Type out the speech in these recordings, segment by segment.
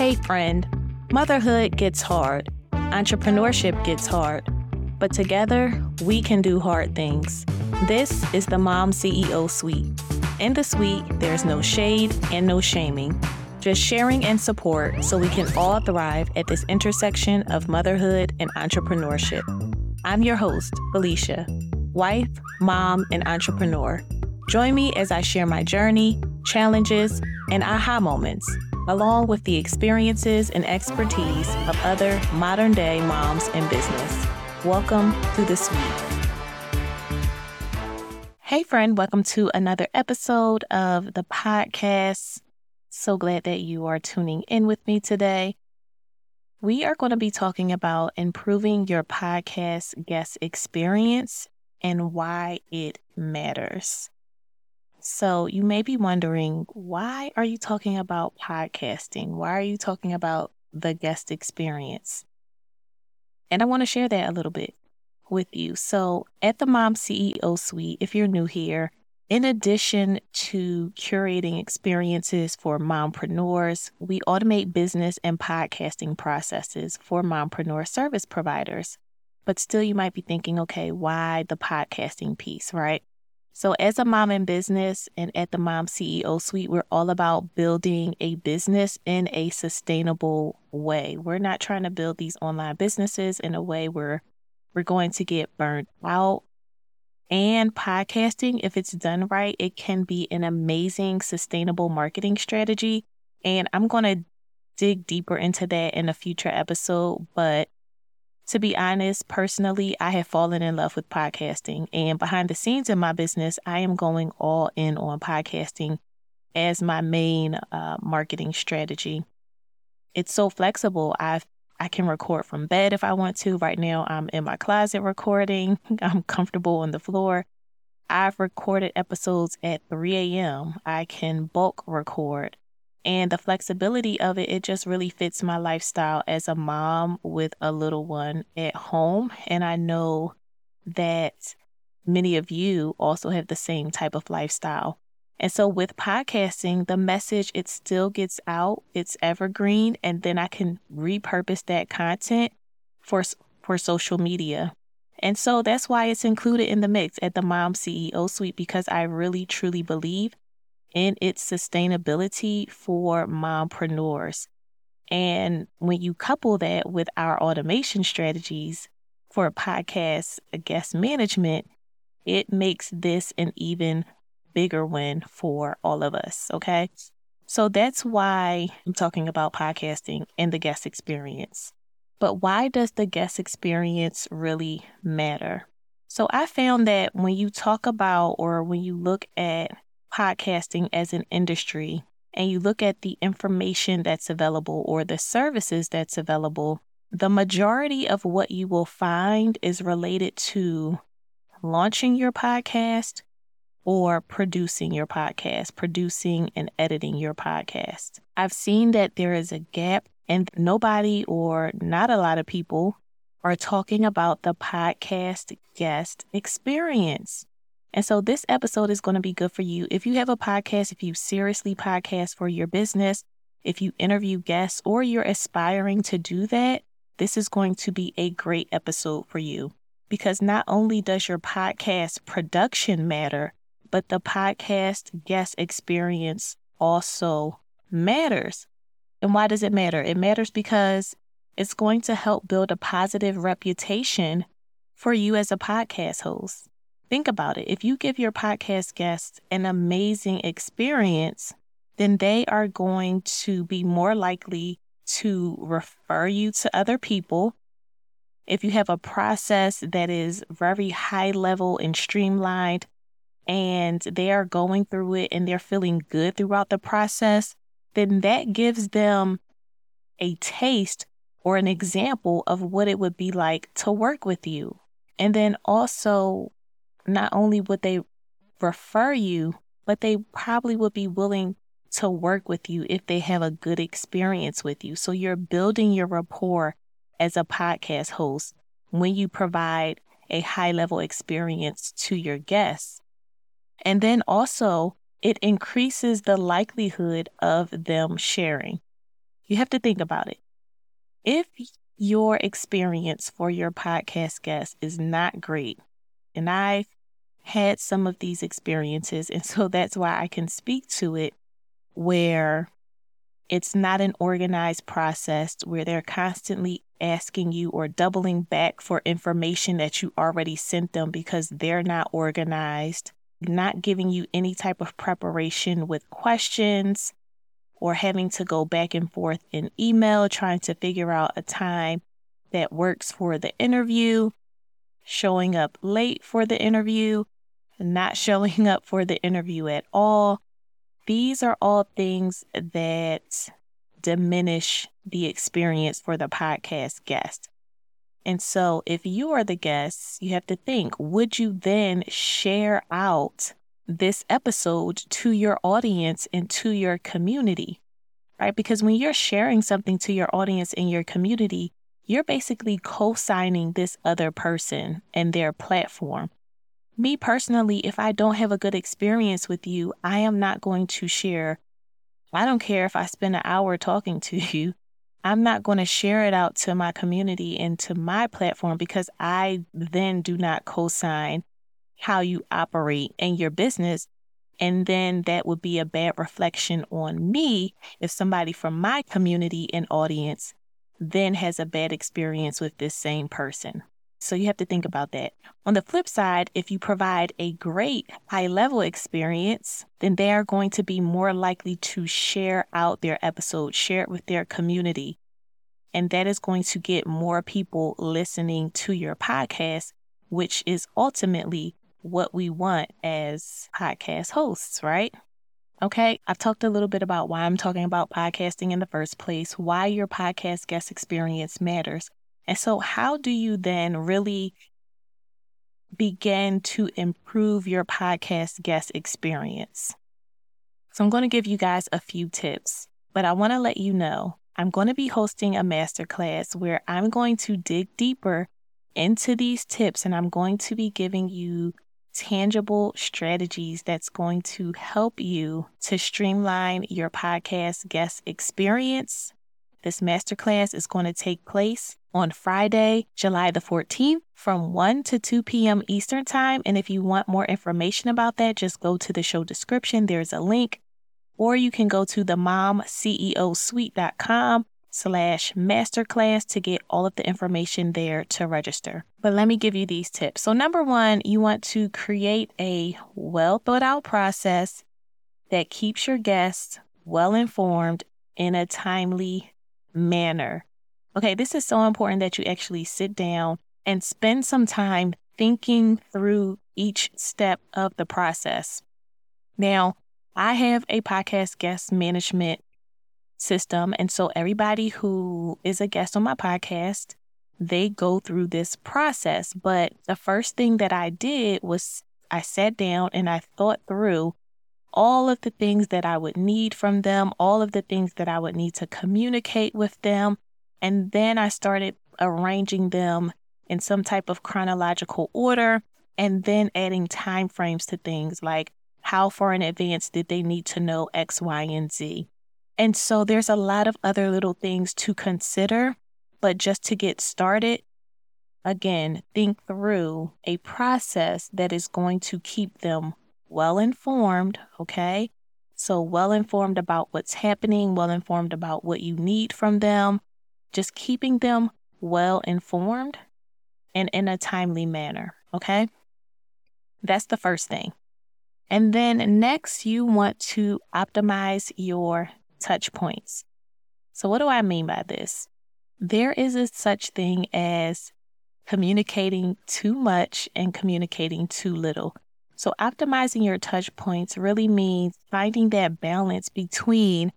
Hey friend, motherhood gets hard, entrepreneurship gets hard, but together we can do hard things. This is the Mom CEO Suite. In the suite, there's no shade and no shaming, just sharing and support so we can all thrive at this intersection of motherhood and entrepreneurship. I'm your host, Phylicia, wife, mom, and entrepreneur. Join me as I share my journey, challenges, and aha moments, along with the experiences and expertise of other modern-day moms in business. Welcome to the suite. Hey, friend, welcome to another episode of the podcast. So glad that you are tuning in with me today. We are going to be talking about improving your podcast guest experience and why it matters. So you may be wondering, why are you talking about podcasting? Why are you talking about the guest experience? And I want to share that a little bit with you. So at the Mom CEO Suite, if you're new here, in addition to curating experiences for mompreneurs, we automate business and podcasting processes for mompreneur service providers. But still, you might be thinking, okay, why the podcasting piece, right? So as a mom in business and at the Mom CEO Suite, we're all about building a business in a sustainable way. We're not trying to build these online businesses in a way where we're going to get burned out. And podcasting, if it's done right, it can be an amazing sustainable marketing strategy. And I'm going to dig deeper into that in a future episode, but to be honest, personally, I have fallen in love with podcasting, and behind the scenes in my business, I am going all in on podcasting as my main marketing strategy. It's so flexible. I can record from bed if I want to. Right now, I'm in my closet recording. I'm comfortable on the floor. I've recorded episodes at 3 a.m. I can bulk record. And the flexibility of it just really fits my lifestyle as a mom with a little one at home. And I know that many of you also have the same type of lifestyle. And so with podcasting, the message, it still gets out, it's evergreen, and then I can repurpose that content for social media. And so that's why it's included in the mix at the Mom CEO Suite, because I really, truly believe in its sustainability for mompreneurs. And when you couple that with our automation strategies for podcast guest management, it makes this an even bigger win for all of us, okay? So that's why I'm talking about podcasting and the guest experience. But why does the guest experience really matter? So I found that when you talk about or when you look at podcasting as an industry and you look at the information that's available or the services that's available, the majority of what you will find is related to launching your podcast or producing your podcast, producing and editing your podcast. I've seen that there is a gap and nobody or not a lot of people are talking about the podcast guest experience. And so this episode is going to be good for you. If you have a podcast, if you seriously podcast for your business, if you interview guests or you're aspiring to do that, this is going to be a great episode for you. Because not only does your podcast production matter, but the podcast guest experience also matters. And why does it matter? It matters because it's going to help build a positive reputation for you as a podcast host. Think about it. If you give your podcast guests an amazing experience, then they are going to be more likely to refer you to other people. If you have a process that is very high level and streamlined, and they are going through it and they're feeling good throughout the process, then that gives them a taste or an example of what it would be like to work with you. And then also, not only would they refer you, but they probably would be willing to work with you if they have a good experience with you. So you're building your rapport as a podcast host when you provide a high-level experience to your guests. And then also, it increases the likelihood of them sharing. You have to think about it. If your experience for your podcast guest is not great, and I've had some of these experiences, and so that's why I can speak to it, where it's not an organized process, where they're constantly asking you or doubling back for information that you already sent them because they're not organized, not giving you any type of preparation with questions, or having to go back and forth in email, trying to figure out a time that works for the interview, showing up late for the interview, not showing up for the interview at all. These are all things that diminish the experience for the podcast guest. And so if you are the guest, you have to think, would you then share out this episode to your audience and to your community, right? Because when you're sharing something to your audience and your community, you're basically co-signing this other person and their platform. Me personally, if I don't have a good experience with you, I am not going to share. I don't care if I spend an hour talking to you. I'm not going to share it out to my community and to my platform because I then do not co-sign how you operate in your business. And then that would be a bad reflection on me if somebody from my community and audience then has a bad experience with this same person. So you have to think about that. On the flip side, if you provide a great high-level experience, then they are going to be more likely to share out their episode, share it with their community. And that is going to get more people listening to your podcast, which is ultimately what we want as podcast hosts, right? Okay, I've talked a little bit about why I'm talking about podcasting in the first place, why your podcast guest experience matters. And so how do you then really begin to improve your podcast guest experience? So I'm going to give you guys a few tips, but I want to let you know I'm going to be hosting a masterclass where I'm going to dig deeper into these tips, and I'm going to be giving you tangible strategies that's going to help you to streamline your podcast guest experience. This masterclass is going to take place on Friday, July the 14th from 1 to 2 p.m. Eastern Time. And if you want more information about that, just go to the show description. There's a link, or you can go to themomceosuite.com/masterclass to get all of the information there to register. But let me give you these tips. So number one, you want to create a well thought out process that keeps your guests well informed in a timely manner. Okay, this is so important that you actually sit down and spend some time thinking through each step of the process. Now, I have a podcast guest management system. And so everybody who is a guest on my podcast, they go through this process. But the first thing that I did was I sat down and I thought through all of the things that I would need from them, all of the things that I would need to communicate with them. And then I started arranging them in some type of chronological order and then adding timeframes to things like how far in advance did they need to know X, Y, and Z. And so there's a lot of other little things to consider, but just to get started, again, think through a process that is going to keep them well-informed, okay? So well-informed about what's happening, well-informed about what you need from them, just keeping them well-informed and in a timely manner, okay? That's the first thing. And then next, you want to optimize your touch points. So what do I mean by this? There is a such thing as communicating too much and communicating too little. So optimizing your touch points really means finding that balance between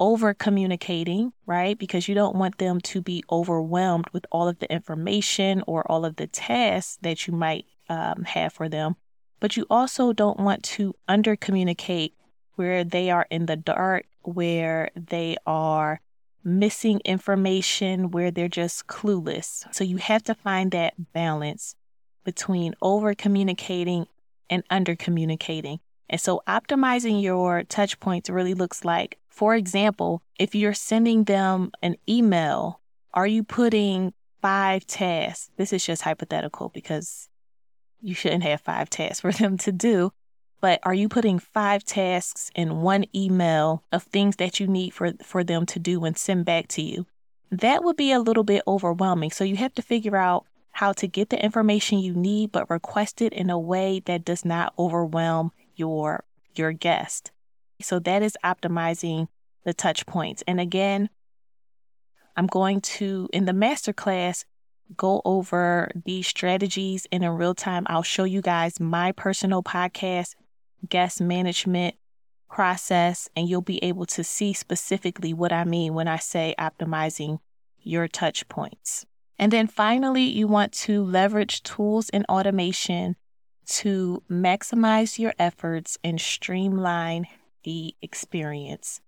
over communicating, right? Because you don't want them to be overwhelmed with all of the information or all of the tasks that you might have for them. But you also don't want to under communicate where they are in the dark, where they are missing information, where they're just clueless. So you have to find that balance between over-communicating and under-communicating. And so optimizing your touch points really looks like For example, if you're sending them an email, are you putting 5 tasks? This is just hypothetical because you shouldn't have 5 tasks for them to do. But are you putting 5 tasks in one email of things that you need for them to do and send back to you? That would be a little bit overwhelming. So you have to figure out how to get the information you need, but request it in a way that does not overwhelm your guest. So that is optimizing the touch points. And again, I'm going to, in the masterclass, go over these strategies, and in real time, I'll show you guys my personal podcast guest management process, and you'll be able to see specifically what I mean when I say optimizing your touch points. And then finally, you want to leverage tools and automation to maximize your efforts and streamline the experience.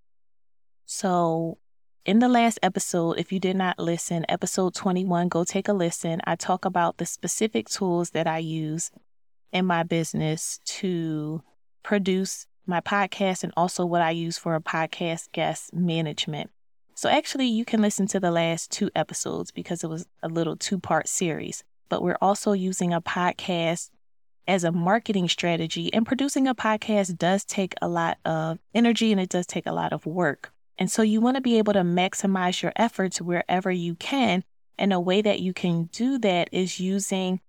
So in the last episode, if you did not listen, episode 21, go take a listen. I talk about the specific tools that I use in my business to produce my podcast and also what I use for a podcast guest management. So actually, you can listen to the last 2 episodes because it was a little 2-part series. But we're also using a podcast as a marketing strategy, and producing a podcast does take a lot of energy and it does take a lot of work. And so you want to be able to maximize your efforts wherever you can. And a way that you can do that is using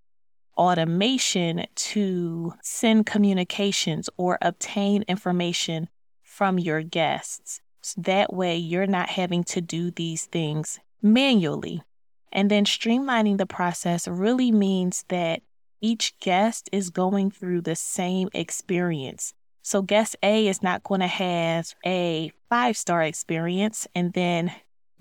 automation to send communications or obtain information from your guests. So that way you're not having to do these things manually. And then streamlining the process really means that each guest is going through the same experience. So guest A is not going to have a 5-star experience, and then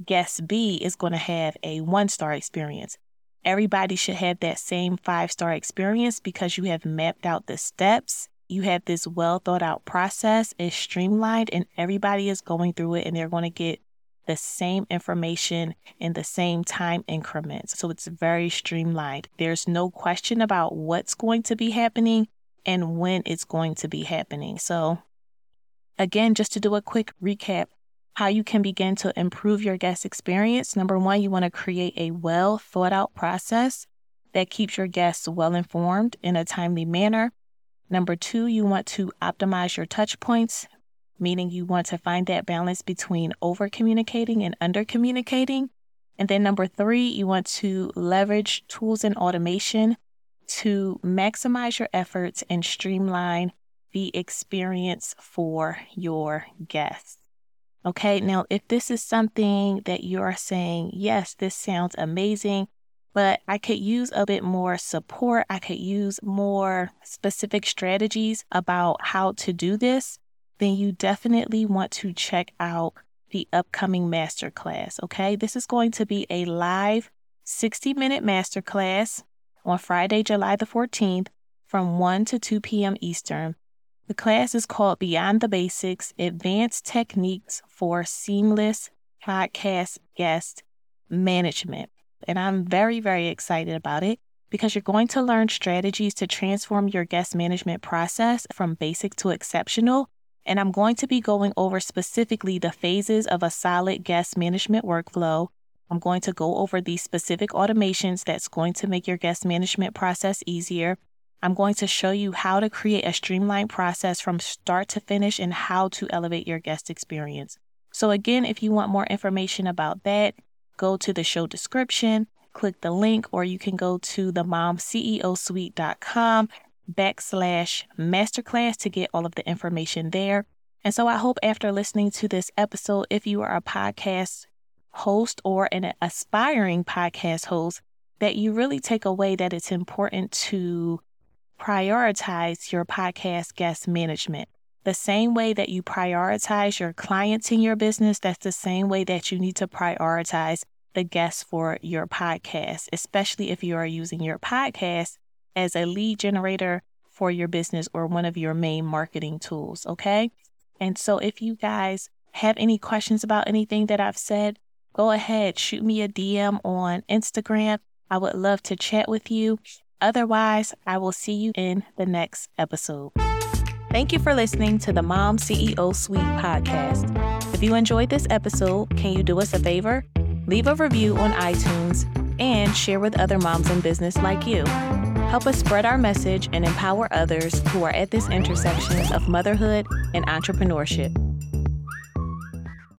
guest B is going to have a 1-star experience. Everybody should have that same 5-star experience because you have mapped out the steps. You have this well thought out process. It's streamlined and everybody is going through it, and they're going to get the same information in the same time increments. So it's very streamlined. There's no question about what's going to be happening and when it's going to be happening. So again, just to do a quick recap, how you can begin to improve your guest experience. Number 1, you want to create a well thought out process that keeps your guests well informed in a timely manner. Number 2, you want to optimize your touch points, meaning you want to find that balance between over communicating and under communicating. And then number 3, you want to leverage tools and automation to maximize your efforts and streamline the experience for your guests. Okay, now if this is something that you're saying, yes, this sounds amazing, but I could use a bit more support, I could use more specific strategies about how to do this, then you definitely want to check out the upcoming masterclass, okay? This is going to be a live 60-minute masterclass on Friday, July the 14th from 1 to 2 p.m. Eastern. The class is called Beyond the Basics: Advanced Techniques for Seamless Podcast Guest Management. And I'm very, very excited about it because you're going to learn strategies to transform your guest management process from basic to exceptional. And I'm going to be going over specifically the phases of a solid guest management workflow. I'm going to go over these specific automations that's going to make your guest management process easier. I'm going to show you how to create a streamlined process from start to finish and how to elevate your guest experience. So again, if you want more information about that, go to the show description, click the link, or you can go to themomceosuite.com. /masterclass to get all of the information there. And so I hope after listening to this episode, if you are a podcast host or an aspiring podcast host, that you really take away that it's important to prioritize your podcast guest management. The same way that you prioritize your clients in your business, that's the same way that you need to prioritize the guests for your podcast, especially if you are using your podcast as a lead generator for your business or one of your main marketing tools, okay? And so if you guys have any questions about anything that I've said, go ahead, shoot me a DM on Instagram. I would love to chat with you. Otherwise, I will see you in the next episode. Thank you for listening to the Mom CEO Suite Podcast. you enjoyed this episode, can you do us a favor? Leave a review on iTunes and share with other moms in business like you. Help us spread our message and empower others who are at this intersection of motherhood and entrepreneurship.